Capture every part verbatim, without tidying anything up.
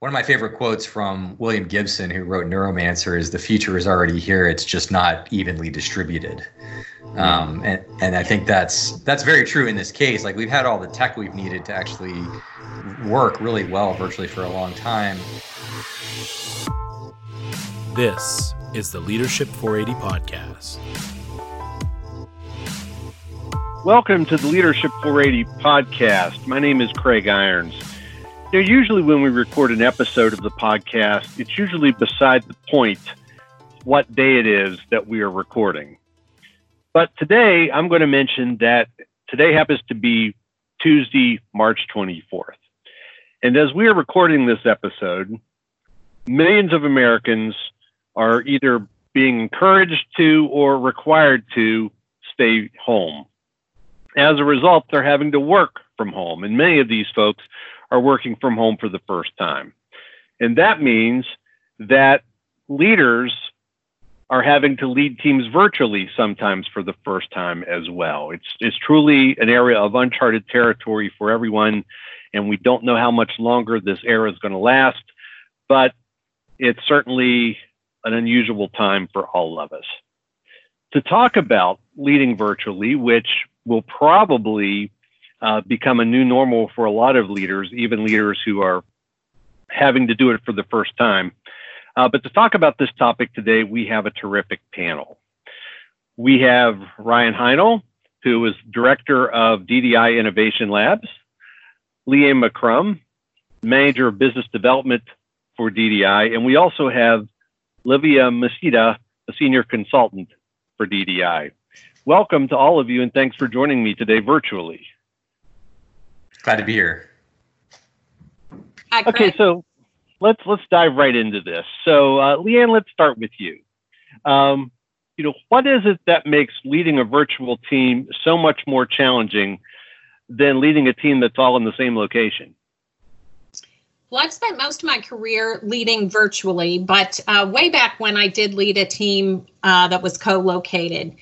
One of my favorite quotes from William Gibson, who wrote Neuromancer, is the future is already here. It's just not evenly distributed. Um, and, and I think that's that's very true in this case. Like, we've had all the tech we've needed to actually work really well virtually for a long time. This is the Leadership four eighty Podcast. Welcome to the Leadership four eighty Podcast. My name is Craig Irons. Now, usually when we record an episode of the podcast, it's usually beside the point what day it is that we are recording. But today, I'm going to mention that today happens to be Tuesday, March twenty-fourth. And as we are recording this episode, millions of Americans are either being encouraged to or required to stay home. As a result, they're having to work from home, and many of these folks are working from home for the first time. And that means that leaders are having to lead teams virtually sometimes for the first time as well. It's it's truly an area of uncharted territory for everyone, and we don't know how much longer this era is going to last, but it's certainly an unusual time for all of us. To talk about leading virtually, which will probably Uh, become a new normal for a lot of leaders, even leaders who are having to do it for the first time. Uh, but to talk about this topic today, we have a terrific panel. We have Ryan Heinle, who is Director of D D I Innovation Labs, Lee McCrum, Manager of Business Development for D D I, and we also have Livia Maceda, a Senior Consultant for D D I. Welcome to all of you, and thanks for joining me today virtually. Glad to be here. Hi, okay, so let's let's dive right into this. So, uh, Leanne, let's start with you. Um, you know, what is it that makes leading a virtual team so much more challenging than leading a team that's all in the same location? Well, I've spent most of my career leading virtually, but uh, way back when I did lead a team uh, that was co-located.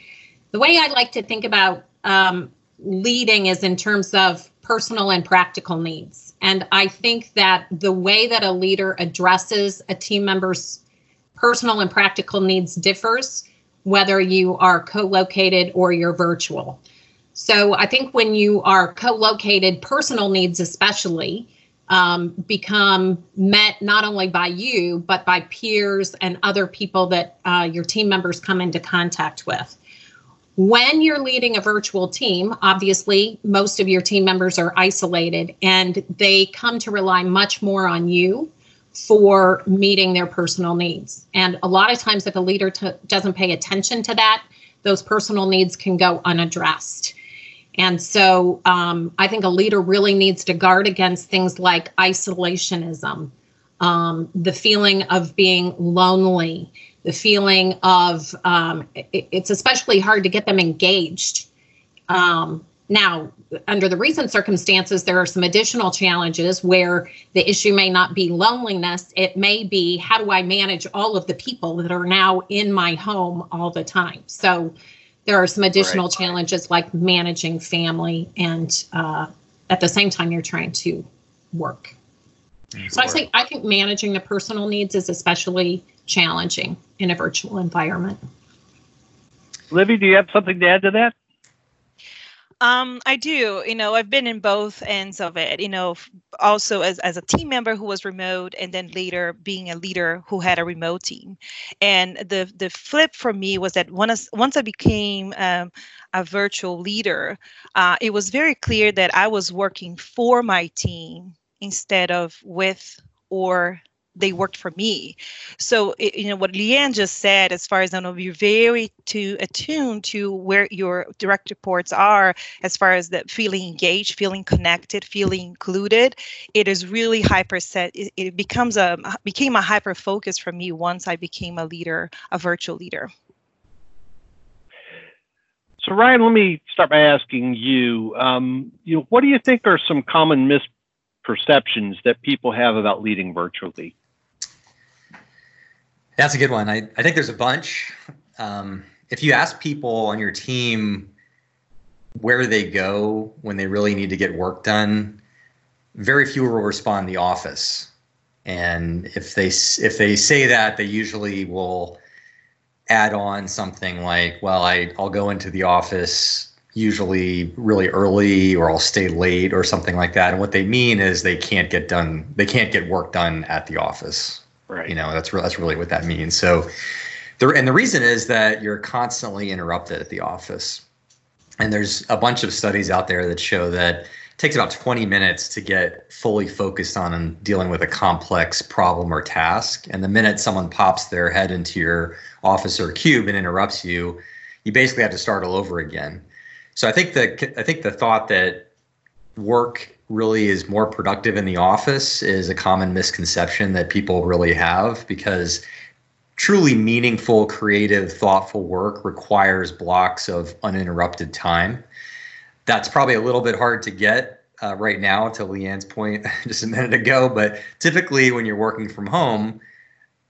The way I like to think about um, leading is in terms of personal and practical needs. And I think that the way that a leader addresses a team member's personal and practical needs differs, whether you are co-located or you're virtual. So I think when you are co-located, personal needs especially um, become met not only by you, but by peers and other people that uh, your team members come into contact with. When you're leading a virtual team, obviously, most of your team members are isolated and they come to rely much more on you for meeting their personal needs. And a lot of times if a leader t- doesn't pay attention to that, those personal needs can go unaddressed. And so um, I think a leader really needs to guard against things like isolationism, um, the feeling of being lonely, the feeling of um, it, it's especially hard to get them engaged. Um, now, under the recent circumstances, there are some additional challenges where the issue may not be loneliness. It may be, how do I manage all of the people that are now in my home all the time? So there are some additional right. challenges like managing family and uh, at the same time you're trying to work. Mm-hmm. So I think, I think managing the personal needs is especially challenging in a virtual environment. Livia, do you have something to add to that? Um, I do. You know, I've been in both ends of it, you know, also as, as a team member who was remote and then later being a leader who had a remote team. And the the flip for me was that once, once I became um, a virtual leader, uh, it was very clear that I was working for my team instead of with or they worked for me. So, you know, what Leanne just said, as far as I know, you're very too attuned to where your direct reports are, as far as that feeling engaged, feeling connected, feeling included. It is really hyper set. It, it becomes a, became a hyper focus for me once I became a leader, a virtual leader. So Ryan, let me start by asking you, um, you know, what do you think are some common misperceptions that people have about leading virtually? That's a good one. I, I think there's a bunch. Um, if you ask people on your team where they go when they really need to get work done, very few will respond the office. And if they if they say that, they usually will add on something like, well, I, I'll go into the office usually really early, or I'll stay late, or something like that. And what they mean is they can't get done, they can't get work done at the office. Right. You know, that's re- that's really what that means. So, the, and the reason is that you're constantly interrupted at the office. And there's a bunch of studies out there that show that it takes about twenty minutes to get fully focused on dealing with a complex problem or task. And the minute someone pops their head into your office or cube and interrupts you, you basically have to start all over again. So I think the I think the thought that work really is more productive in the office is a common misconception that people really have, because truly meaningful, creative, thoughtful work requires blocks of uninterrupted time. That's probably a little bit hard to get uh, right now, to Leanne's point just a minute ago, but typically when you're working from home,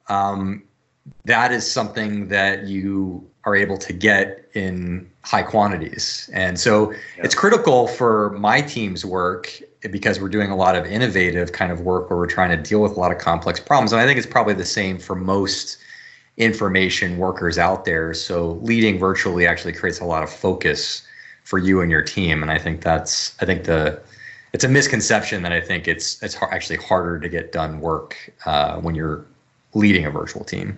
um, that is something that you are able to get in high quantities. And so yep. It's critical for my team's work, because we're doing a lot of innovative kind of work where we're trying to deal with a lot of complex problems. And I think it's probably the same for most information workers out there. So leading virtually actually creates a lot of focus for you and your team. And I think that's, I think the, it's a misconception that I think it's, it's har- actually harder to get done work uh, when you're leading a virtual team.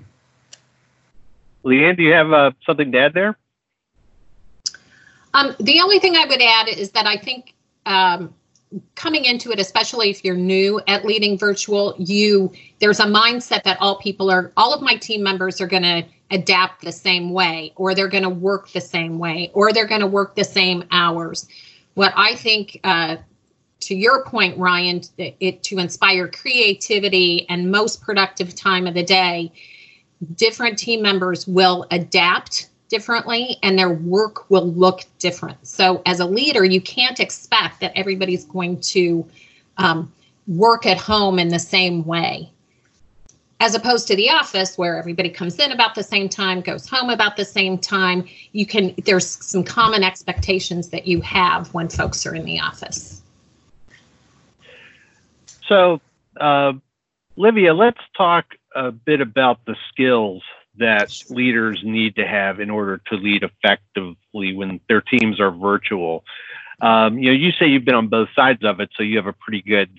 Leanne, do you have uh, something to add there? Um, the only thing I would add is that I think um, coming into it, especially if you're new at leading virtual, you there's a mindset that all people are, all of my team members are going to adapt the same way, or they're going to work the same way, or they're going to work the same hours. What I think, uh, to your point, Ryan, it to inspire creativity and most productive time of the day, different team members will adapt differently and their work will look different. So as a leader, you can't expect that everybody's going to um, work at home in the same way, as opposed to the office where everybody comes in about the same time, goes home about the same time. You can, there's some common expectations that you have when folks are in the office. So, uh, Livia, let's talk a bit about the skills that leaders need to have in order to lead effectively when their teams are virtual. Um, you know, you say you've been on both sides of it, so you have a pretty good,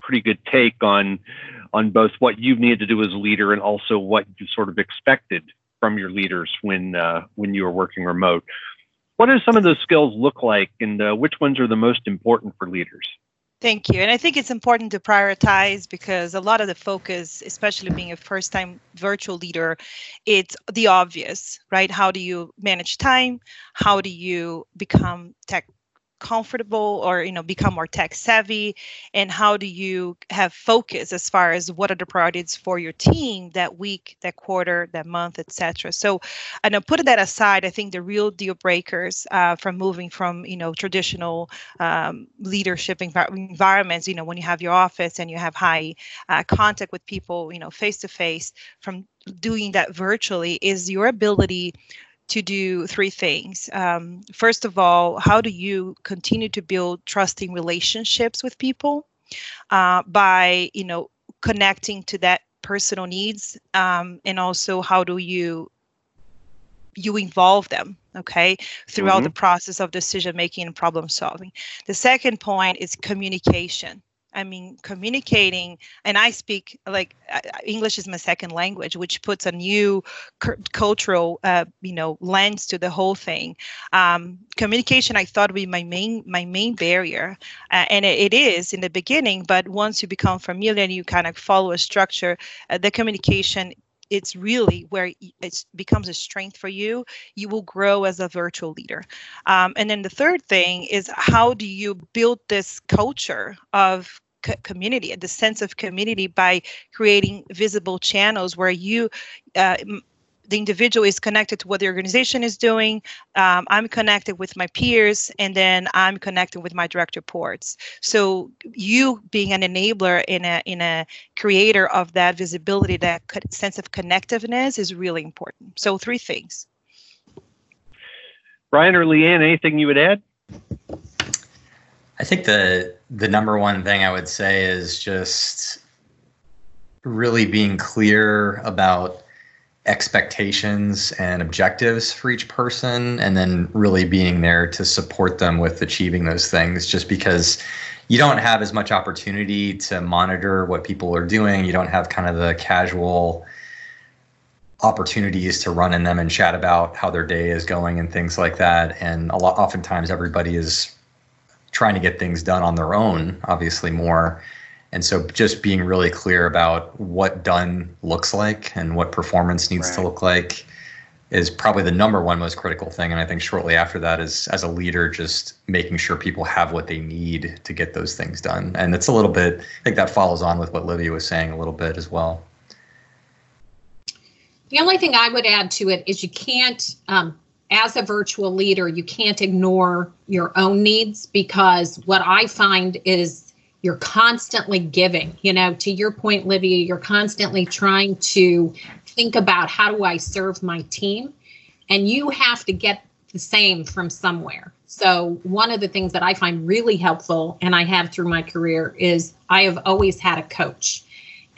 pretty good take on, on both what you've needed to do as a leader and also what you sort of expected from your leaders when, uh, when you were working remote. What do some of those skills look like, and uh, which ones are the most important for leaders? Thank you. And I think it's important to prioritize, because a lot of the focus, especially being a first-time virtual leader, it's the obvious, right? How do you manage time? How do you become tech comfortable, or, you know, become more tech savvy? And how do you have focus as far as what are the priorities for your team that week, that quarter, that month, et cetera? So, I know, putting that aside, I think the real deal breakers uh, from moving from, you know, traditional um, leadership env- environments, you know, when you have your office and you have high uh, contact with people, you know, face to face, from doing that virtually, is your ability to do three things. Um, first of all, how do you continue to build trusting relationships with people uh, by, you know, connecting to that personal needs, um, and also how do you you involve them, okay, throughout mm-hmm. the process of decision making and problem solving. The second point is communication. I mean, communicating, and I speak like uh, English is my second language, which puts a new c- cultural, uh, you know, lens to the whole thing. Um, communication, I thought, would be my main my main barrier, uh, and it, it is in the beginning. But once you become familiar and you kind of follow a structure, uh, the communication, it's really where it becomes a strength for you. You will grow as a virtual leader. Um, and then the third thing is, how do you build this culture of co- community, the sense of community, by creating visible channels where you, uh, the individual is connected to what the organization is doing. Um, I'm connected with my peers, and then I'm connected with my direct reports. So you being an enabler in a in a creator of that visibility, that sense of connectiveness, is really important. So three things. Ryan or Leanne, anything you would add? I think the the number one thing I would say is just really being clear about expectations and objectives for each person, and then really being there to support them with achieving those things, just because you don't have as much opportunity to monitor what people are doing. You don't have kind of the casual opportunities to run in them and chat about how their day is going and things like that. And a lot, oftentimes everybody is trying to get things done on their own, obviously more. And so just being really clear about what done looks like and what performance needs right. to look like is probably the number one most critical thing. And I think shortly after that is, as a leader, just making sure people have what they need to get those things done. And it's a little bit, I think that follows on with what Livia was saying a little bit as well. The only thing I would add to it is you can't, um, as a virtual leader, you can't ignore your own needs, because what I find is you're constantly giving, you know, to your point, Livia, you're constantly trying to think about, how do I serve my team? And you have to get the same from somewhere. So one of the things that I find really helpful, and I have through my career, is I have always had a coach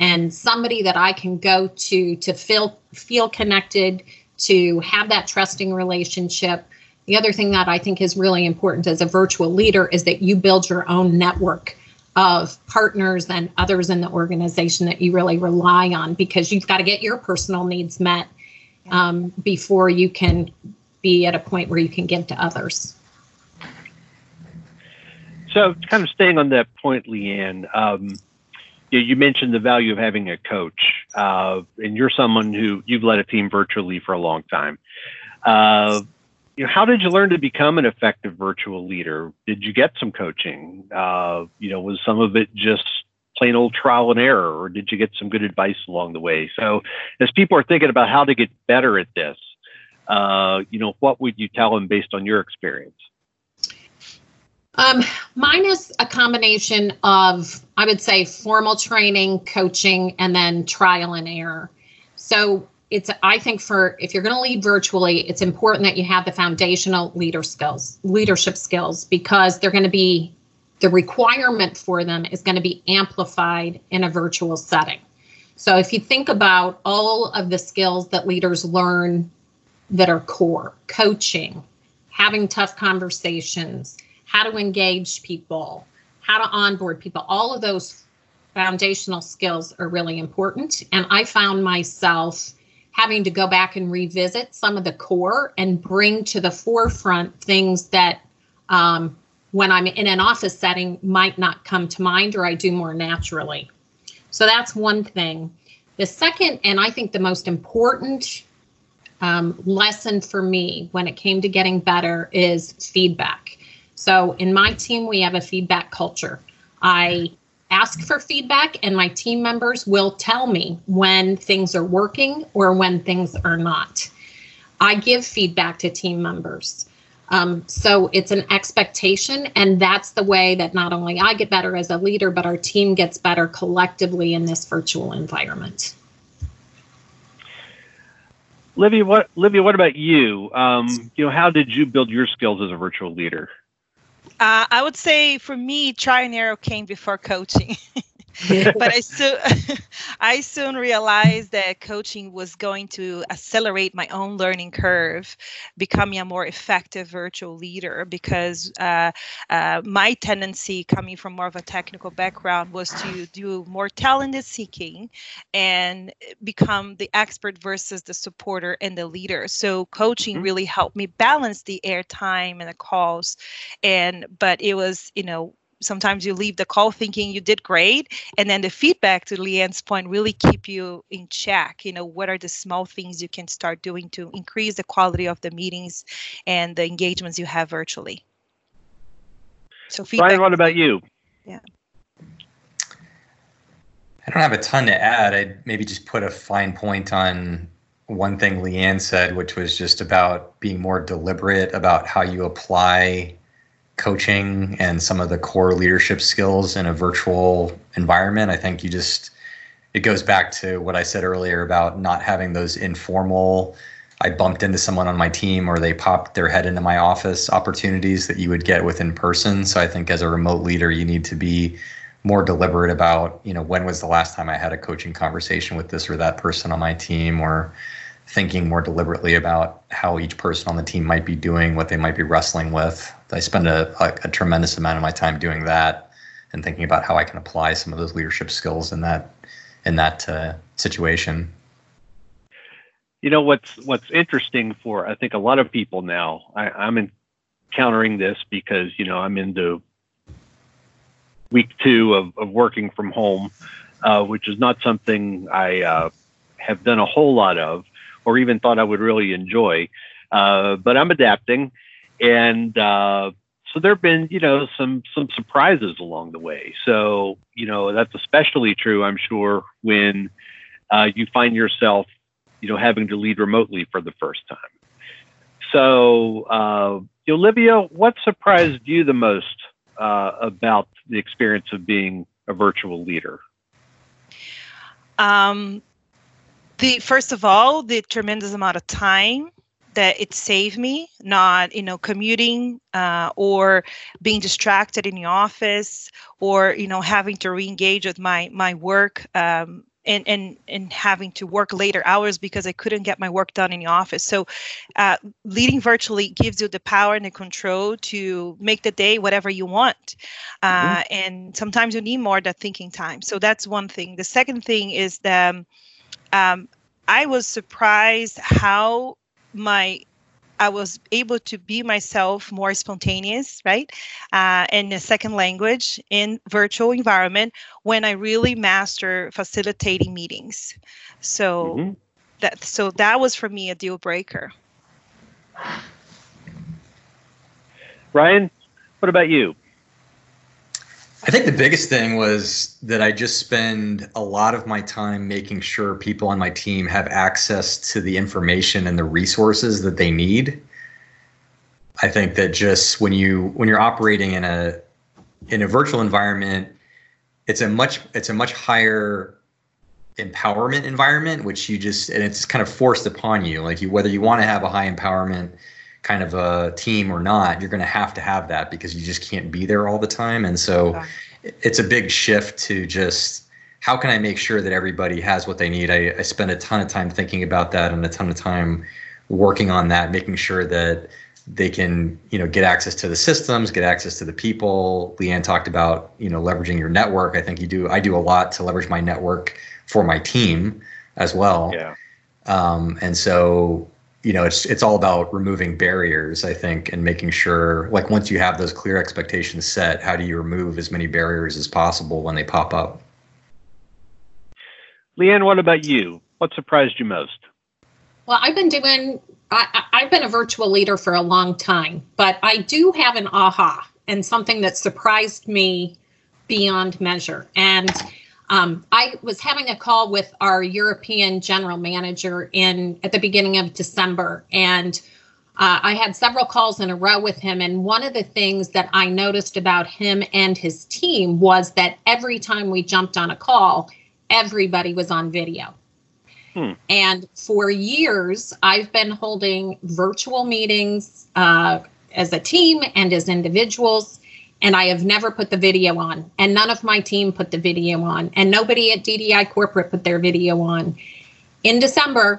and somebody that I can go to to feel feel connected, to have that trusting relationship. The other thing that I think is really important as a virtual leader is that you build your own network of partners and others in the organization that you really rely on, because you've got to get your personal needs met um, before you can be at a point where you can give to others. So kind of staying on that point, Leanne, um, you, you mentioned the value of having a coach, uh, and you're someone who you've led a team virtually for a long time. Uh, You know, how did you learn to become an effective virtual leader? Did you get some coaching? Uh, you know, was some of it just plain old trial and error, or did you get some good advice along the way? So as people are thinking about how to get better at this, uh, you know, what would you tell them based on your experience? Um, mine is a combination of, I would say, formal training, coaching, and then trial and error. So It's, I think for, if you're going to lead virtually, it's important that you have the foundational leader skills, leadership skills, because they're going to be, the requirement for them is going to be amplified in a virtual setting. So if you think about all of the skills that leaders learn that are core, coaching, having tough conversations, how to engage people, how to onboard people, all of those foundational skills are really important. And I found myself having to go back and revisit some of the core and bring to the forefront things that um, when I'm in an office setting might not come to mind, or I do more naturally. So that's one thing. The second, and I think the most important um, lesson for me when it came to getting better, is feedback. So in my team, we have a feedback culture. I ask for feedback, and my team members will tell me when things are working or when things are not. I give feedback to team members. Um, so it's an expectation, and that's the way that not only I get better as a leader, but our team gets better collectively in this virtual environment. Livia, what, Livia, what about you? Um, you know, how did you build your skills as a virtual leader? Uh, I would say for me, trial and error came before coaching, but I, so, I soon realized that coaching was going to accelerate my own learning curve, becoming a more effective virtual leader, because uh, uh, my tendency coming from more of a technical background was to do more talented seeking and become the expert versus the supporter and the leader. So coaching mm-hmm. really helped me balance the airtime and the calls. And but it was, you know, sometimes you leave the call thinking you did great, and then the feedback, to Leanne's point, really keep you in check. You know, what are the small things you can start doing to increase the quality of the meetings and the engagements you have virtually? So feedback. Ryan, what about you? Yeah. I don't have a ton to add. I'd maybe just put a fine point on one thing Leanne said, which was just about being more deliberate about how you apply coaching and some of the core leadership skills in a virtual environment. I think you just, it goes back to what I said earlier about not having those informal, I bumped into someone on my team or they popped their head into my office opportunities that you would get with in person. So I think as a remote leader, you need to be more deliberate about, you know, when was the last time I had a coaching conversation with this or that person on my team, or thinking more deliberately about how each person on the team might be doing, what they might be wrestling with. I spend a, a, a tremendous amount of my time doing that and thinking about how I can apply some of those leadership skills in that in that uh, situation. You know, what's what's interesting for, I think, a lot of people now, I, I'm encountering this because, you know, I'm into week two of, of working from home, uh, which is not something I uh, have done a whole lot of, or even thought I would really enjoy, uh, but I'm adapting. And uh, so there've been, you know, some, some surprises along the way. So, you know, that's especially true, I'm sure, when uh, you find yourself, you know, having to lead remotely for the first time. So, uh, you know, Livia, what surprised you the most uh, about the experience of being a virtual leader? Um. The, first of all, the tremendous amount of time that it saved me, not, you know, commuting uh, or being distracted in the office, or, you know, having to re-engage with my my work um, and, and, and having to work later hours because I couldn't get my work done in the office. So uh, leading virtually gives you the power and the control to make the day whatever you want. Uh, mm-hmm. And sometimes you need more of that thinking time. So that's one thing. The second thing is that um, Um, I was surprised how my I was able to be myself, more spontaneous, right? Uh, in a second language in virtual environment when I really master facilitating meetings. So mm-hmm. that so that was for me a deal breaker. Ryan, what about you? I think the biggest thing was that I just spend a lot of my time making sure people on my team have access to the information and the resources that they need. I think that just when you when you're operating in a in a virtual environment, it's a much it's a much higher empowerment environment, which you just and it's kind of forced upon you. Like you, whether you want to have a high empowerment kind of a team or not, you're going to have to have that because you just can't be there all the time. And so it's a big shift to just how can I make sure that everybody has what they need? I, I spend a ton of time thinking about that and a ton of time working on that, making sure that they can, you know, get access to the systems, get access to the people. Leanne talked about, you know, leveraging your network. I think you do. I do a lot to leverage my network for my team as well. Yeah. Um, and so you know, it's it's all about removing barriers, I think, and making sure, like, once you have those clear expectations set, how do you remove as many barriers as possible when they pop up? Leanne, what about you? What surprised you most? Well, I've been doing, I, I've been a virtual leader for a long time, but I do have an aha and something that surprised me beyond measure. And Um, I was having a call with our European general manager in at the beginning of December, and uh, I had several calls in a row with him. And one of the things that I noticed about him and his team was that every time we jumped on a call, everybody was on video. Hmm. And for years, I've been holding virtual meetings uh, as a team and as individuals. And I have never put the video on, and none of my team put the video on, and nobody at D D I Corporate put their video on. In December,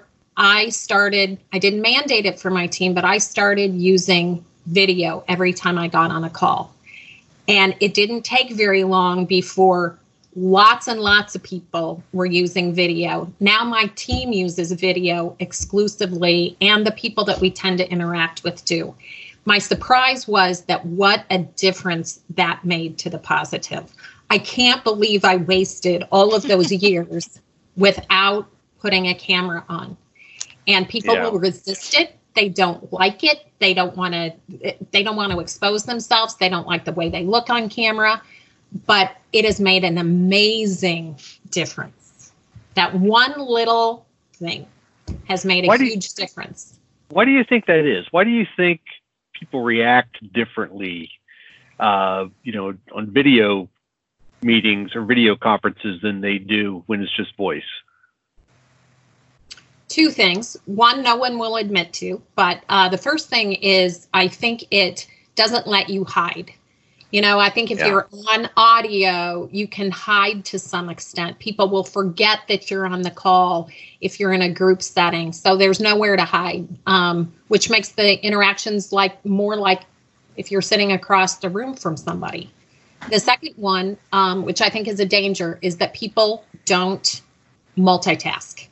I started, I didn't mandate it for my team, but I started using video every time I got on a call. And it didn't take very long before lots and lots of people were using video. Now my team uses video exclusively, and the people that we tend to interact with do. My surprise was that what a difference that made to the positive. I can't believe I wasted all of those years without putting a camera on. And people yeah. will resist it. They don't like it. They don't want to they don't want to expose themselves. They don't like the way they look on camera. But it has made an amazing difference. That one little thing has made a why huge you, difference. Why do you think that is? Why do you think people react differently, uh, you know, on video meetings or video conferences than they do when it's just voice? Two things. One, no one will admit to, but uh, the first thing is I think it doesn't let you hide. You know, I think if yeah. you're on audio, you can hide to some extent. People will forget that you're on the call if you're in a group setting. So there's nowhere to hide, um, which makes the interactions like more like if you're sitting across the room from somebody. The second one, um, which I think is a danger, is that people don't multitask.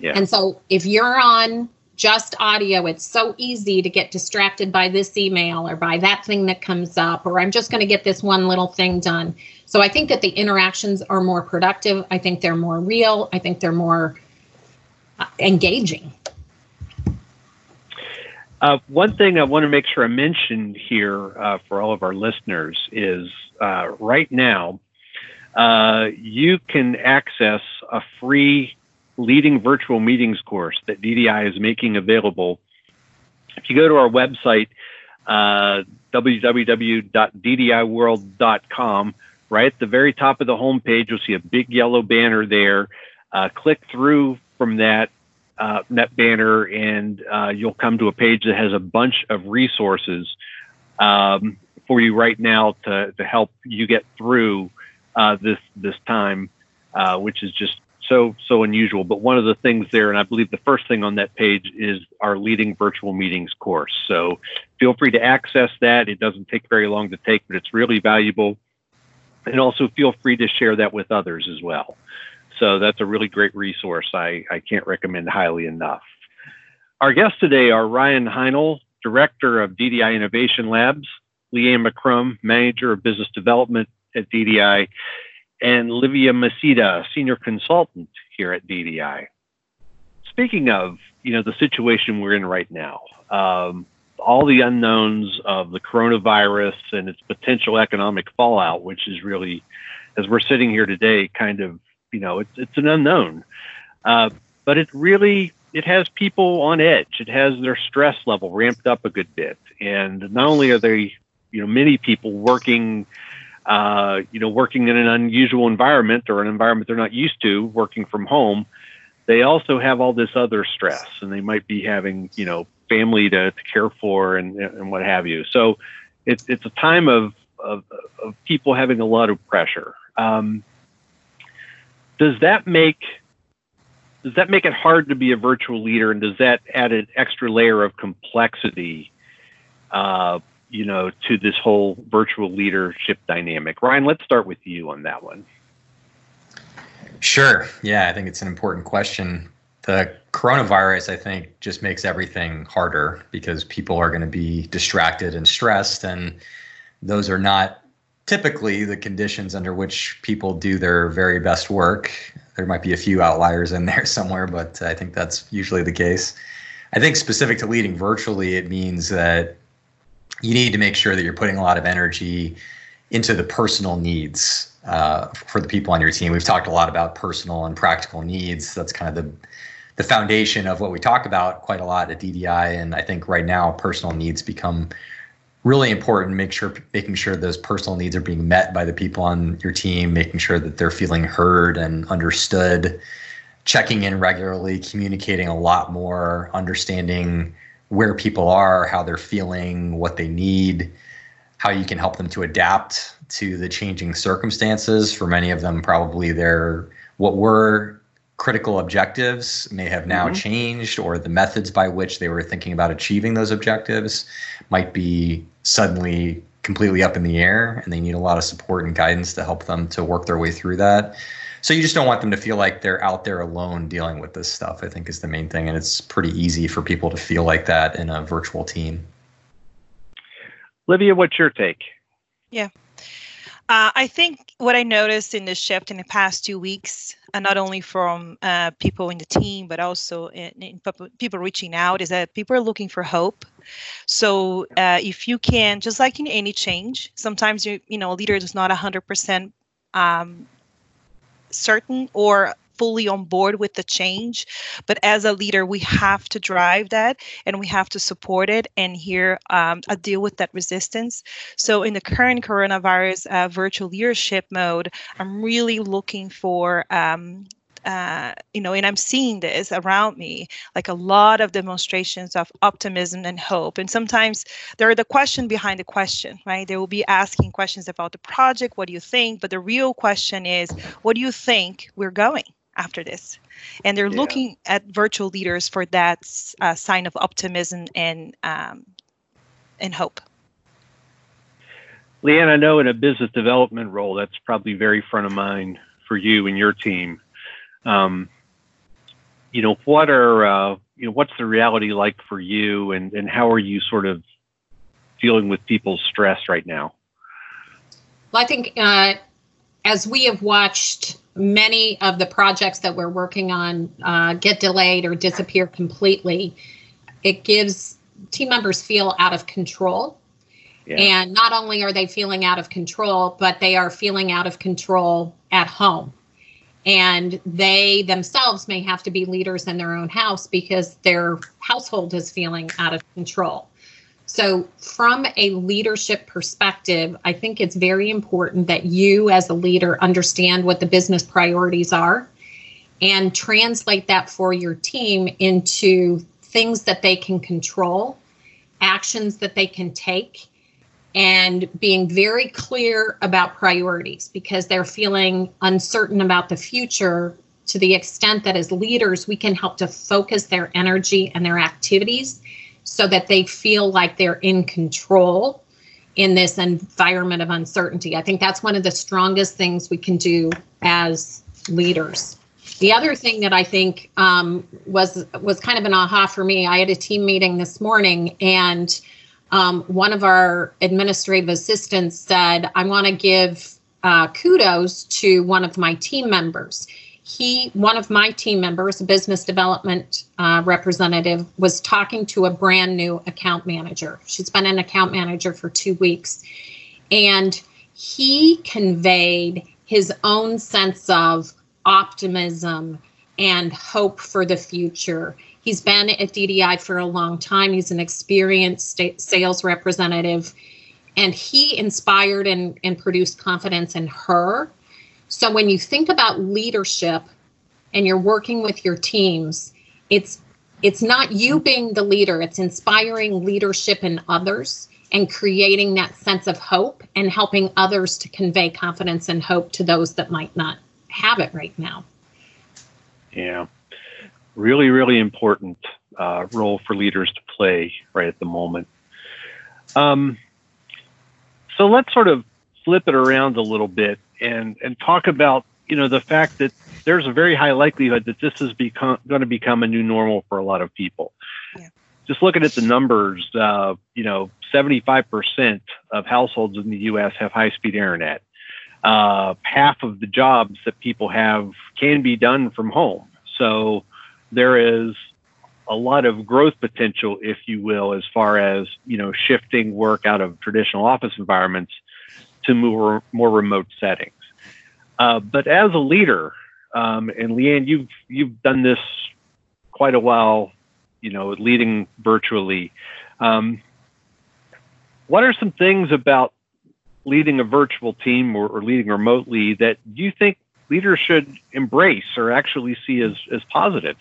Yeah. And so if you're on just audio, it's so easy to get distracted by this email or by that thing that comes up, or I'm just going to get this one little thing done. So I think that the interactions are more productive. I think they're more real. I think they're more uh, engaging. Uh, one thing I want to make sure I mention here uh, for all of our listeners is uh, right now uh, you can access a free Leading Virtual Meetings course that D D I is making available. If you go to our website, uh, w w w dot d d i world dot com, right at the very top of the homepage, you'll see a big yellow banner there. Uh, click through from that, uh, that banner, and uh, you'll come to a page that has a bunch of resources um, for you right now to, to help you get through uh, this, this time, uh, which is just So, so unusual. But one of the things there, and I believe the first thing on that page, is our Leading Virtual Meetings course. So feel free to access that. It doesn't take very long to take, but it's really valuable. And also feel free to share that with others as well. So that's a really great resource. I, I can't recommend highly enough. Our guests today are Ryan Heinle, Director of D D I Innovation Labs, Lee McCrum, Manager of Business Development at D D I, and Livia Maceda, Senior Consultant here at D D I. Speaking of, you know, the situation we're in right now, um, all the unknowns of the coronavirus and its potential economic fallout, which is really, as we're sitting here today, kind of, you know, it's, it's an unknown. Uh, but it really, it has people on edge. It has their stress level ramped up a good bit. And not only are they, you know, many people working Uh, you know, working in an unusual environment or an environment they're not used to, working from home, they also have all this other stress, and they might be having, you know, family to, to care for and, and what have you. So it's it's a time of, of, of people having a lot of pressure. Um, does that make does that make it hard to be a virtual leader, and does that add an extra layer of complexity Uh, you know, to this whole virtual leadership dynamic? Ryan, let's start with you on that one. Sure. Yeah, I think it's an important question. The coronavirus, I think, just makes everything harder because people are going to be distracted and stressed, and those are not typically the conditions under which people do their very best work. There might be a few outliers in there somewhere, but I think that's usually the case. I think specific to leading virtually, it means that you need to make sure that you're putting a lot of energy into the personal needs uh, for the people on your team. We've talked a lot about personal and practical needs. That's kind of the the foundation of what we talk about quite a lot at D D I. And I think right now, personal needs become really important. Make sure making sure those personal needs are being met by the people on your team, making sure that they're feeling heard and understood, checking in regularly, communicating a lot more, understanding where people are, how they're feeling, what they need, how you can help them to adapt to the changing circumstances. For many of them, probably their what were critical objectives may have now mm-hmm. changed, or the methods by which they were thinking about achieving those objectives might be suddenly completely up in the air, and they need a lot of support and guidance to help them to work their way through that. So you just don't want them to feel like they're out there alone dealing with this stuff, I think, is the main thing. And it's pretty easy for people to feel like that in a virtual team. Livia, what's your take? Yeah, uh, I think what I noticed in the shift in the past two weeks, and not only from uh, people in the team, but also in, in people reaching out, is that people are looking for hope. So uh, if you can, just like in any change, sometimes, you you know, a leader is not one hundred percent um, certain or fully on board with the change, but as a leader, we have to drive that, and we have to support it and here um, deal with that resistance. So in the current coronavirus uh, virtual leadership mode, I'm really looking for um, uh, you know, and I'm seeing this around me, like a lot of demonstrations of optimism and hope. And sometimes there are the question behind the question, right? They will be asking questions about the project. What do you think? But the real question is, what do you think we're going after this? And they're yeah. looking at virtual leaders for that uh, sign of optimism and um, and hope. Leanne, I know in a business development role, that's probably very front of mind for you and your team. Um, you know, what are uh, you know, what's the reality like for you, and and how are you sort of dealing with people's stress right now? Well, I think uh, as we have watched many of the projects that we're working on uh, get delayed or disappear completely, it gives team members feel out of control. Yeah. And not only are they feeling out of control, but they are feeling out of control at home. And they themselves may have to be leaders in their own house because their household is feeling out of control. So from a leadership perspective, I think it's very important that you as a leader understand what the business priorities are and translate that for your team into things that they can control, actions that they can take, and being very clear about priorities, because they're feeling uncertain about the future. To the extent that as leaders, we can help to focus their energy and their activities so that they feel like they're in control in this environment of uncertainty. I think that's one of the strongest things we can do as leaders. The other thing that I think um, was, was kind of an aha for me, I had a team meeting this morning, and Um, one of our administrative assistants said, I want to give uh, kudos to one of my team members. He, one of my team members, a business development uh, representative, was talking to a brand new account manager. She's been an account manager for two weeks. And he conveyed his own sense of optimism and hope for the future. He's been at D D I for a long time. He's an experienced sales representative, and he inspired and, and produced confidence in her. So when you think about leadership and you're working with your teams, it's it's not you being the leader. It's inspiring leadership in others and creating that sense of hope and helping others to convey confidence and hope to those that might not have it right now. Yeah. Really, really important uh, role for leaders to play right at the moment. Um, so let's sort of flip it around a little bit and, and talk about, you know, the fact that there's a very high likelihood that this is become, going to become a new normal for a lot of people. Yeah. Just looking at the numbers, uh, you know, seventy-five percent of households in the U S have high-speed internet. Uh, half of the jobs that people have can be done from home. So there is a lot of growth potential, if you will, as far as, you know, shifting work out of traditional office environments to more, more remote settings. Uh, but as a leader, um, and Leanne, you've you've done this quite a while, you know, leading virtually. Um, what are some things about leading a virtual team or, or leading remotely that you think leaders should embrace or actually see as, as positive?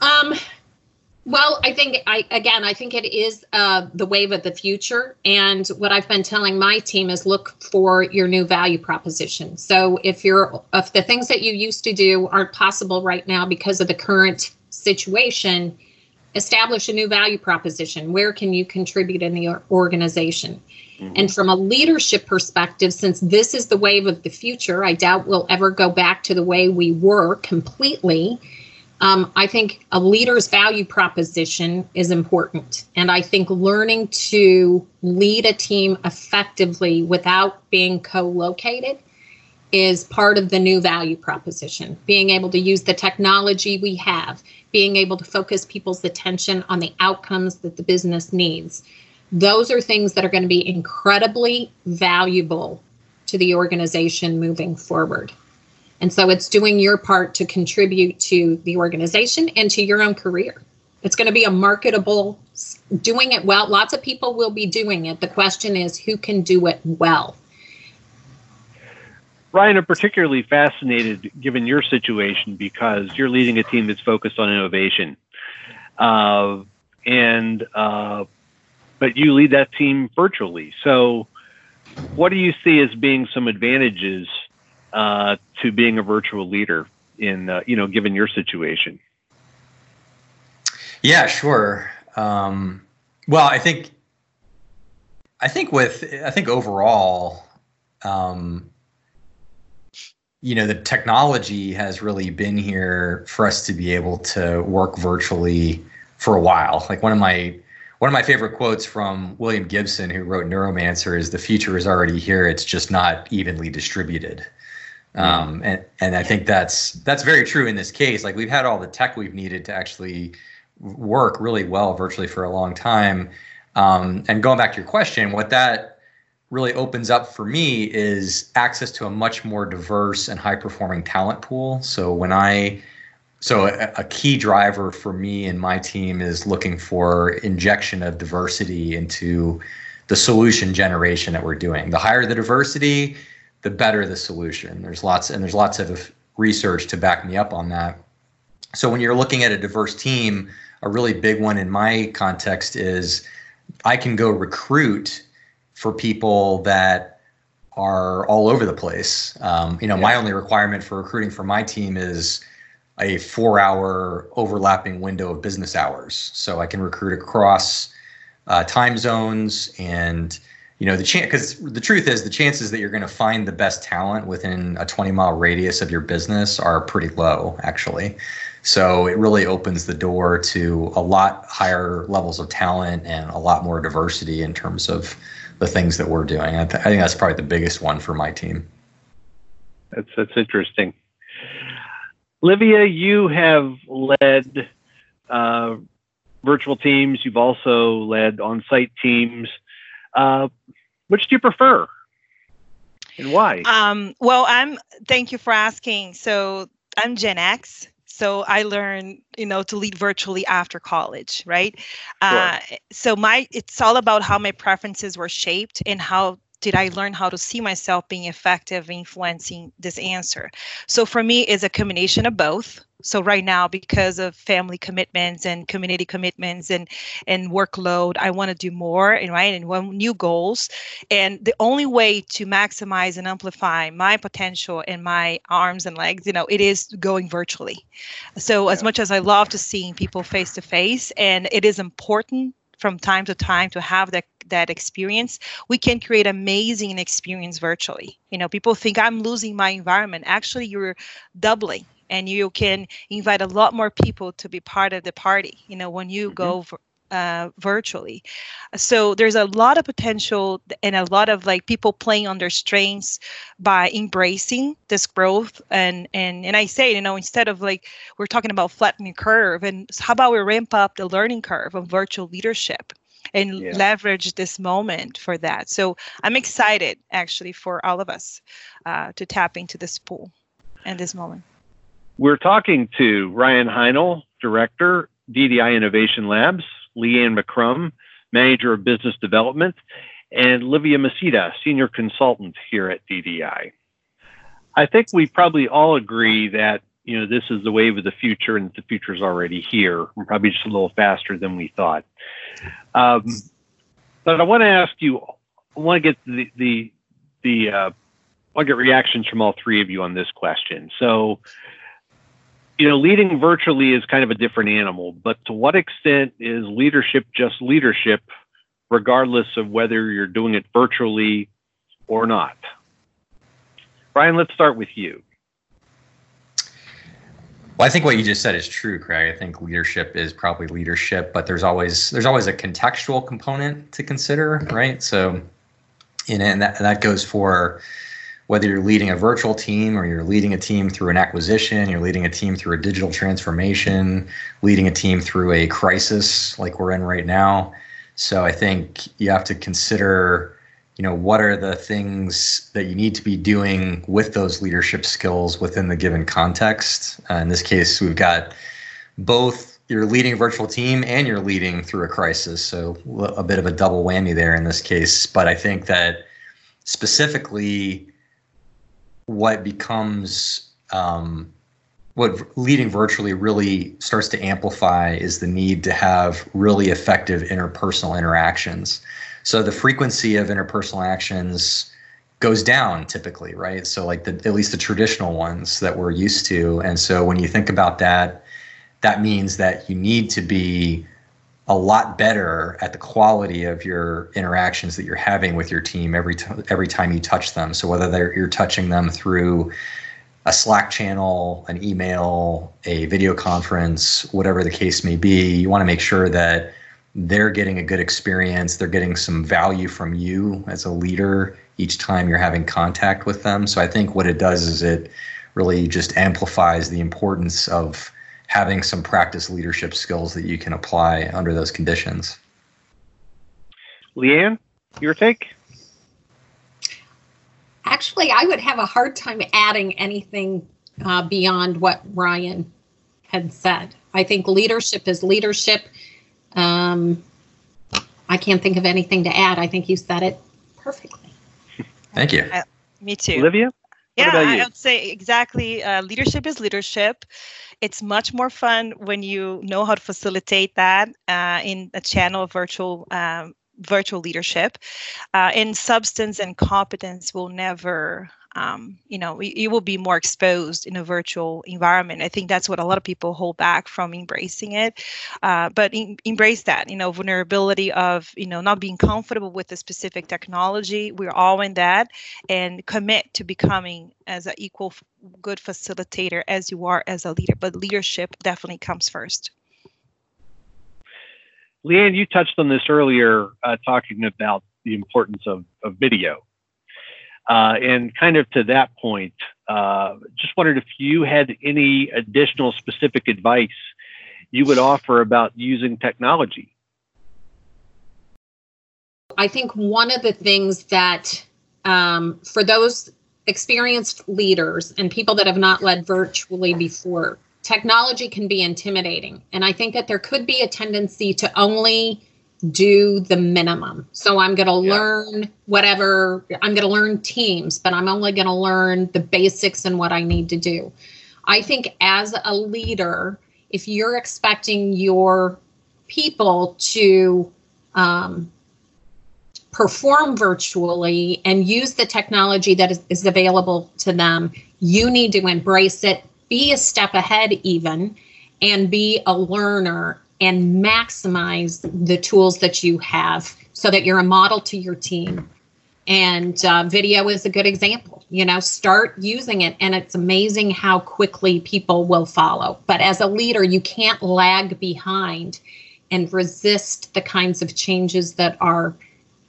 Um, well, I think, I again, I think it is uh, the wave of the future. And what I've been telling my team is look for your new value proposition. So if you're, if the things that you used to do aren't possible right now because of the current situation, establish a new value proposition. Where can you contribute in the organization? Mm-hmm. And from a leadership perspective, since this is the wave of the future, I doubt we'll ever go back to the way we were completely. Um, I think a leader's value proposition is important. And I think learning to lead a team effectively without being co-located is part of the new value proposition. Being able to use the technology we have, being able to focus people's attention on the outcomes that the business needs. Those are things that are going to be incredibly valuable to the organization moving forward. And so it's doing your part to contribute to the organization and to your own career. It's going to be a marketable, doing it well. Lots of people will be doing it. The question is who can do it well? Ryan, I'm particularly fascinated, given your situation, because you're leading a team that's focused on innovation. Uh, and uh, but you lead that team virtually. So what do you see as being some advantages uh, to being a virtual leader in, uh, you know, given your situation? Yeah, sure. Um, well, I think, I think with, I think overall, um, you know, the technology has really been here for us to be able to work virtually for a while. Like one of my, one of my favorite quotes from William Gibson, who wrote Neuromancer, is the future is already here. It's just not evenly distributed. Um, and, and I think that's, that's very true in this case. Like we've had all the tech we've needed to actually work really well virtually for a long time. Um, and going back to your question, what that really opens up for me is access to a much more diverse and high performing talent pool. So when I, so a, a key driver for me and my team is looking for injection of diversity into the solution generation that we're doing. The higher the diversity, the better the solution. There's lots, and there's lots of research to back me up on that. So when you're looking at a diverse team, a really big one in my context is I can go recruit for people that are all over the place. Um, you know, yeah. My only requirement for recruiting for my team is a four hour overlapping window of business hours. So I can recruit across uh, time zones and, you know, the chance, because the truth is the chances that you're going to find the best talent within a twenty mile radius of your business are pretty low, actually. So it really opens the door to a lot higher levels of talent and a lot more diversity in terms of the things that we're doing. I, th- I think that's probably the biggest one for my team. That's, that's interesting. Livia, you have led uh, virtual teams. You've also led on-site teams. Uh, which do you prefer and why? Um, well, I'm, thank you for asking. So I'm Gen X. So I learned, you know, to lead virtually after college, right? Sure. Uh, so my, it's all about how my preferences were shaped and how did I learn how to see myself being effective influencing this answer. So for me, it's a combination of both. So right now, because of family commitments and community commitments and, and workload, I want to do more and right and want new goals. And the only way to maximize and amplify my potential and my arms and legs, you know, it is going virtually. So as much as I love to seeing people face to face, and it is important from time to time to have that that experience, we can create amazing experience virtually. You know, people think I'm losing my environment. Actually, you're doubling and you can invite a lot more people to be part of the party, you know, when you mm-hmm. go uh, virtually. So there's a lot of potential and a lot of like people playing on their strengths by embracing this growth. And, and, and I say, you know, instead of like, we're talking about flattening the curve, and how about we ramp up the learning curve of virtual leadership? And yeah. leverage this moment for that. So I'm excited, actually, for all of us uh, to tap into this pool and this moment. We're talking to Ryan Heinle, Director, D D I Innovation Labs, Lee McCrum, Manager of Business Development, and Livia Maceda, Senior Consultant here at D D I. I think we probably all agree that, you know, this is the wave of the future and the future is already here. We're probably just a little faster than we thought. Um, but I want to ask you, I want to get the, the, the uh, I want to get reactions from all three of you on this question. So, you know, leading virtually is kind of a different animal, but to what extent is leadership just leadership, regardless of whether you're doing it virtually or not? Brian, let's start with you. Well, I think what you just said is true, Craig. I think leadership is probably leadership, but there's always there's always a contextual component to consider, right? So, and, and that that goes for whether you're leading a virtual team or you're leading a team through an acquisition, you're leading a team through a digital transformation, leading a team through a crisis like we're in right now. So, I think you have to consider, you know, what are the things that you need to be doing with those leadership skills within the given context? Uh, in this case, we've got both you're leading a virtual team and you're leading through a crisis. So a bit of a double whammy there in this case. But I think that specifically what becomes um, what leading virtually really starts to amplify is the need to have really effective interpersonal interactions. So the frequency of interpersonal actions goes down typically, right? So like the, at least the traditional ones that we're used to. And so when you think about that, that means that you need to be a lot better at the quality of your interactions that you're having with your team every t- every time you touch them. So whether they're, you're touching them through a Slack channel, an email, a video conference, whatever the case may be, you want to make sure that they're getting a good experience, they're getting some value from you as a leader each time you're having contact with them. So I think what it does is it really just amplifies the importance of having some practice leadership skills that you can apply under those conditions. Leanne, your take? Actually, I would have a hard time adding anything uh, beyond what Ryan had said. I think leadership is leadership. Um, I can't think of anything to add. I think you said it perfectly. Thank you. Uh, me too. Olivia? Yeah, I would say exactly. Uh, leadership is leadership. It's much more fun when you know how to facilitate that uh, in a channel of virtual, um, virtual leadership. Uh, in substance and competence will never, um, you know, you will be more exposed in a virtual environment. I think that's what a lot of people hold back from embracing it. Uh, but in, embrace that, you know, vulnerability of, you know, not being comfortable with a specific technology. We're all in that, and commit to becoming as an equal good facilitator as you are as a leader. But leadership definitely comes first. Leanne, you touched on this earlier, uh, talking about the importance of, of video. Uh, and kind of to that point, uh, just wondered if you had any additional specific advice you would offer about using technology. I think one of the things that um, for those experienced leaders and people that have not led virtually before, technology can be intimidating. And I think that there could be a tendency to only do the minimum. So I'm going to yeah. learn whatever, I'm going to learn Teams, but I'm only going to learn the basics and what I need to do. I think as a leader, if you're expecting your people to um, perform virtually and use the technology that is, is available to them, you need to embrace it, be a step ahead even, and be a learner and maximize the tools that you have so that you're a model to your team. And uh, video is a good example. You know, start using it, and it's amazing how quickly people will follow. But as a leader, you can't lag behind and resist the kinds of changes that are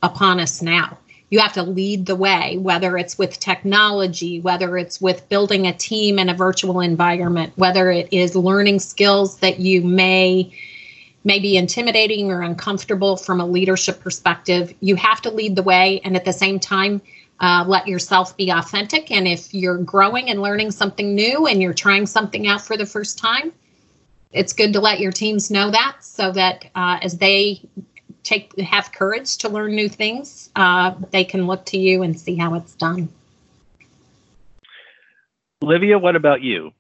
upon us now. You have to lead the way, whether it's with technology, whether it's with building a team in a virtual environment, whether it is learning skills that you may, may be intimidating or uncomfortable from a leadership perspective. You have to lead the way, and at the same time, uh, let yourself be authentic. And if you're growing and learning something new and you're trying something out for the first time, it's good to let your teams know that, so that uh, as they Take, have courage to learn new things, uh, they can look to you and see how it's done. Livia, what about you?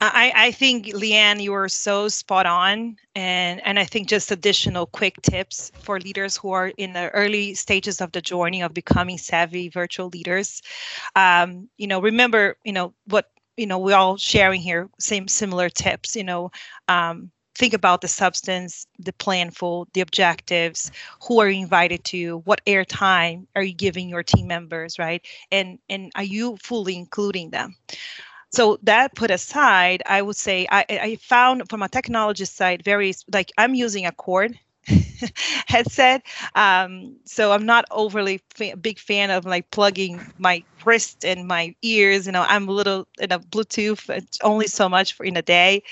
I, I think, Leanne, you are so spot on. And, and I think just additional quick tips for leaders who are in the early stages of the journey of becoming savvy virtual leaders. Um, you know, remember, you know, what, you know, we're all sharing here, same similar tips, you know, um, think about the substance, the planful, the objectives, who are you invited to, what airtime are you giving your team members, right? And and are you fully including them? So that put aside, I would say I, I found from a technology side, very, like I'm using a cord headset. Um, so I'm not overly fa- big fan of like plugging my wrist and my ears. You know, I'm a little in a Bluetooth only so much for in a day.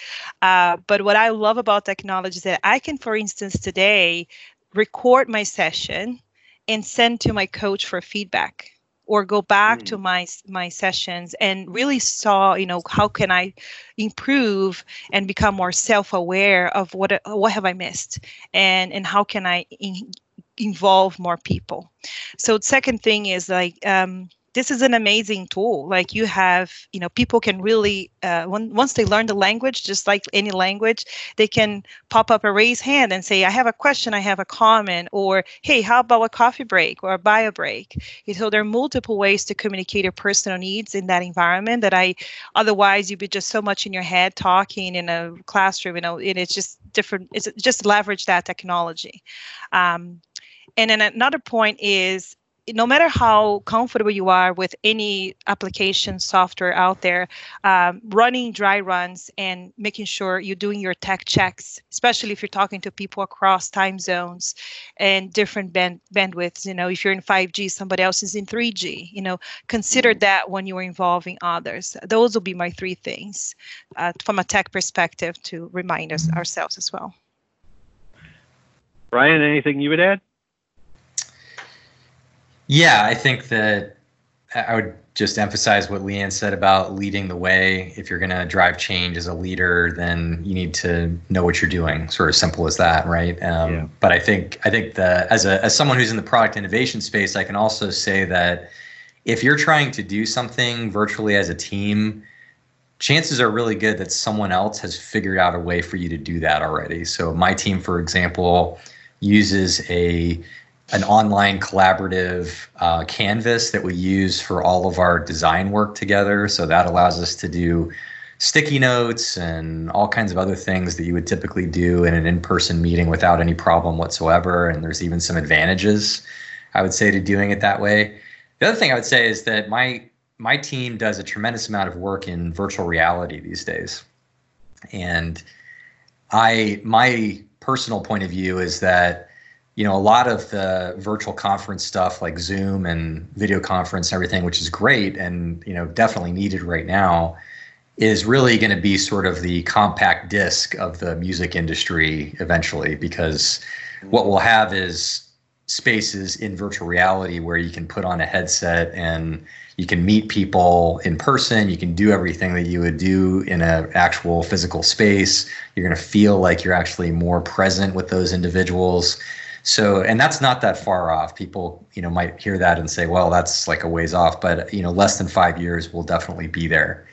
Uh, but what I love about technology is that I can, for instance, today record my session and send to my coach for feedback, or go back mm. to my my sessions and really saw, you know, how can I improve and become more self-aware of what what have I missed, and, and how can I in, involve more people. So the second thing is like um, this is an amazing tool. Like you have, you know, people can really, uh, when, once they learn the language, just like any language, they can pop up a raise hand and say, I have a question, I have a comment, or, hey, how about a coffee break or a bio break? And so there are multiple ways to communicate your personal needs in that environment that I, otherwise you'd be just so much in your head talking in a classroom, you know, and it's just different, it's just leverage that technology. Um, and then another point is, no matter how comfortable you are with any application software out there, um, running dry runs and making sure you're doing your tech checks, especially if you're talking to people across time zones and different band bandwidths. You know, if you're in five G, somebody else is in three G. You know, consider that when you are involving others. Those will be my three things uh, from a tech perspective to remind us ourselves as well. Ryan, anything you would add? Yeah, I think that I would just emphasize what Leanne said about leading the way. If you're going to drive change as a leader, then you need to know what you're doing. Sort of simple as that, right? Um, yeah. But I think I think the as a as someone who's in the product innovation space, I can also say that if you're trying to do something virtually as a team, chances are really good that someone else has figured out a way for you to do that already. So my team, for example, uses a an online collaborative uh, canvas that we use for all of our design work together. So that allows us to do sticky notes and all kinds of other things that you would typically do in an in-person meeting without any problem whatsoever. And there's even some advantages, I would say, to doing it that way. The other thing I would say is that my my team does a tremendous amount of work in virtual reality these days. And I my personal point of view is that you know, a lot of the virtual conference stuff like Zoom and video conference and everything, which is great and, you know, definitely needed right now, is really going to be sort of the compact disc of the music industry eventually, because what we'll have is spaces in virtual reality where you can put on a headset and you can meet people in person. You can do everything that you would do in an actual physical space. You're going to feel like you're actually more present with those individuals. So, and that's not that far off. People, you know, might hear that and say, well, that's like a ways off, but, you know, less than five years will definitely be there.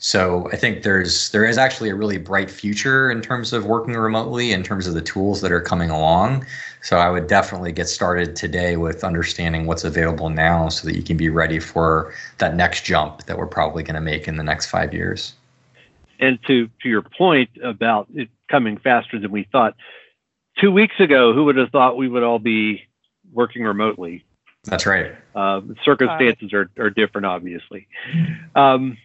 So I think there's, there is actually a really bright future in terms of working remotely, in terms of the tools that are coming along. So I would definitely get started today with understanding what's available now so that you can be ready for that next jump that we're probably going to make in the next five years. And to, to your point about it coming faster than we thought, two weeks ago, who would have thought we would all be working remotely? That's right. Uh, circumstances are, are different, obviously. Um,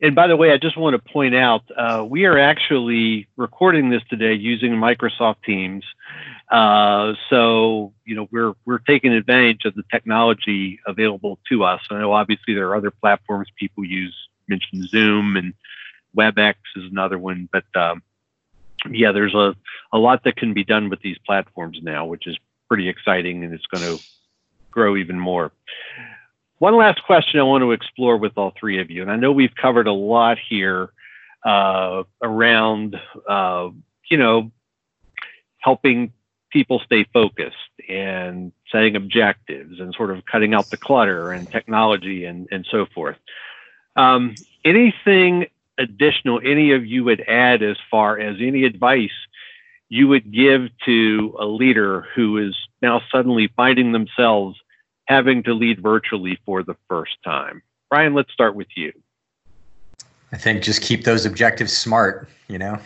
and by the way, I just want to point out, uh, we are actually recording this today using Microsoft Teams. Uh, so, you know, we're, we're taking advantage of the technology available to us. I know, obviously, there are other platforms people use, mentioned Zoom and WebEx is another one, but um, yeah, there's a, a lot that can be done with these platforms now, which is pretty exciting, and it's going to grow even more. One last question I want to explore with all three of you, and I know we've covered a lot here uh, around, uh, you know, helping people stay focused and setting objectives and sort of cutting out the clutter and technology and, and so forth. Um, anything additional any of you would add as far as any advice you would give to a leader who is now suddenly finding themselves having to lead virtually for the first time? Ryan, let's start with you. I think just keep those objectives smart. You know,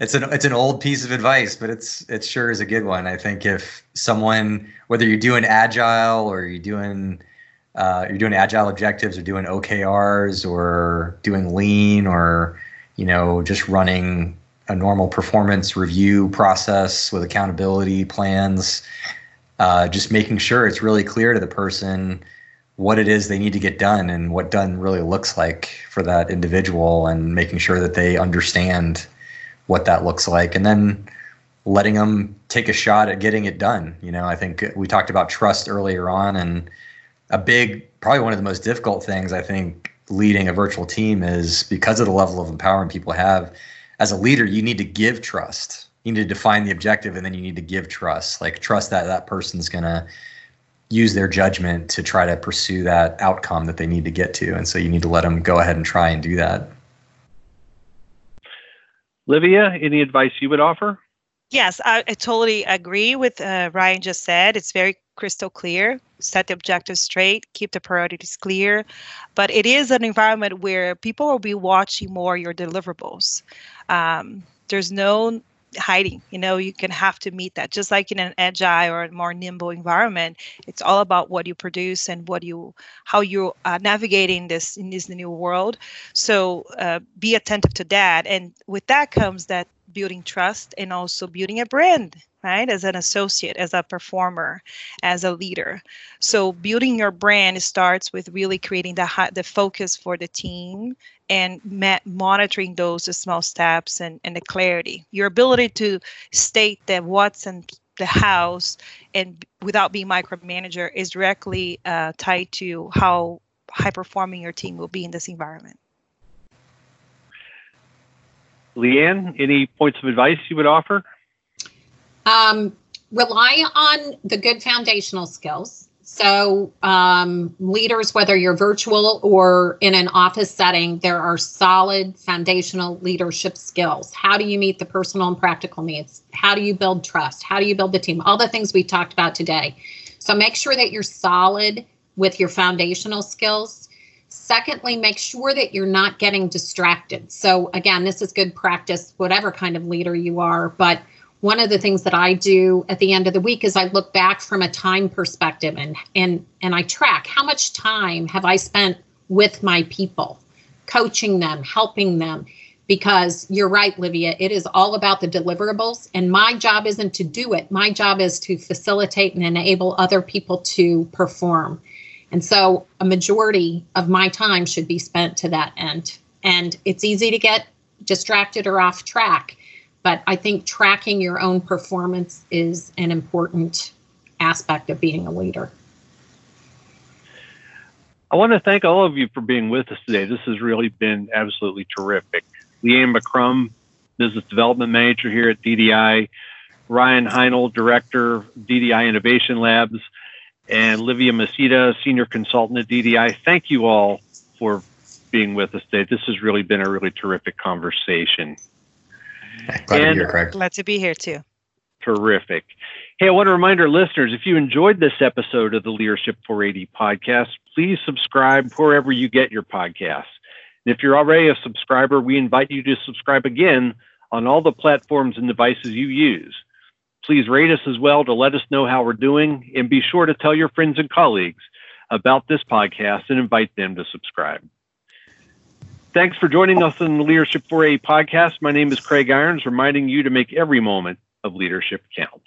it's an it's an old piece of advice, but it's it sure is a good one. I think if someone, whether you're doing agile or you're doing Uh, you're doing agile objectives or doing O K Rs or doing lean or, you know, just running a normal performance review process with accountability plans, uh, just making sure it's really clear to the person what it is they need to get done and what done really looks like for that individual and making sure that they understand what that looks like. And then letting them take a shot at getting it done. You know, I think we talked about trust earlier on, and a big, probably one of the most difficult things I think leading a virtual team is, because of the level of empowerment people have as a leader, you need to give trust. You need to define the objective and then you need to give trust, like trust that that person's going to use their judgment to try to pursue that outcome that they need to get to. And so you need to let them go ahead and try and do that. Livia, any advice you would offer? Yes, I, I totally agree with uh, Ryan just said. It's very crystal clear. Set the objectives straight, keep the priorities clear. But it is an environment where people will be watching more your deliverables. Um, there's no hiding, you know, you can have to meet that. Just like in an agile or a more nimble environment, it's all about what you produce and what you, how you're uh, navigating this in this new world. So uh, be attentive to that. And with that comes that building trust and also building a brand, right? As an associate, as a performer, as a leader. So building your brand starts with really creating the the focus for the team and monitoring those small steps and, and the clarity. Your ability to state the what's and the hows and without being micromanager is directly uh, tied to how high performing your team will be in this environment. Leanne, any points of advice you would offer? Um, rely on the good foundational skills. So um, leaders, whether you're virtual or in an office setting, there are solid foundational leadership skills. How do you meet the personal and practical needs? How do you build trust? How do you build the team? All the things we talked about today. So make sure that you're solid with your foundational skills. Secondly, make sure that you're not getting distracted. So again, this is good practice, whatever kind of leader you are, but one of the things that I do at the end of the week is I look back from a time perspective and and and I track how much time have I spent with my people, coaching them, helping them, because you're right, Livia, it is all about the deliverables, and my job isn't to do it. My job is to facilitate and enable other people to perform. And so a majority of my time should be spent to that end. And it's easy to get distracted or off track. But I think tracking your own performance is an important aspect of being a leader. I want to thank all of you for being with us today. This has really been absolutely terrific. Lee McCrum, Business Development Manager here at D D I, Ryan Heinle, Director, D D I Innovation Labs, and Livia Maceda, Senior Consultant at D D I. Thank you all for being with us today. This has really been a really terrific conversation. Glad and to be here, Craig. Glad to be here, too. Terrific. Hey, I want to remind our listeners, if you enjoyed this episode of the Leadership four eighty podcast, please subscribe wherever you get your podcasts. And if you're already a subscriber, we invite you to subscribe again on all the platforms and devices you use. Please rate us as well to let us know how we're doing, and be sure to tell your friends and colleagues about this podcast and invite them to subscribe. Thanks for joining us on the Leadership four eighty podcast. My name is Craig Irons, reminding you to make every moment of leadership count.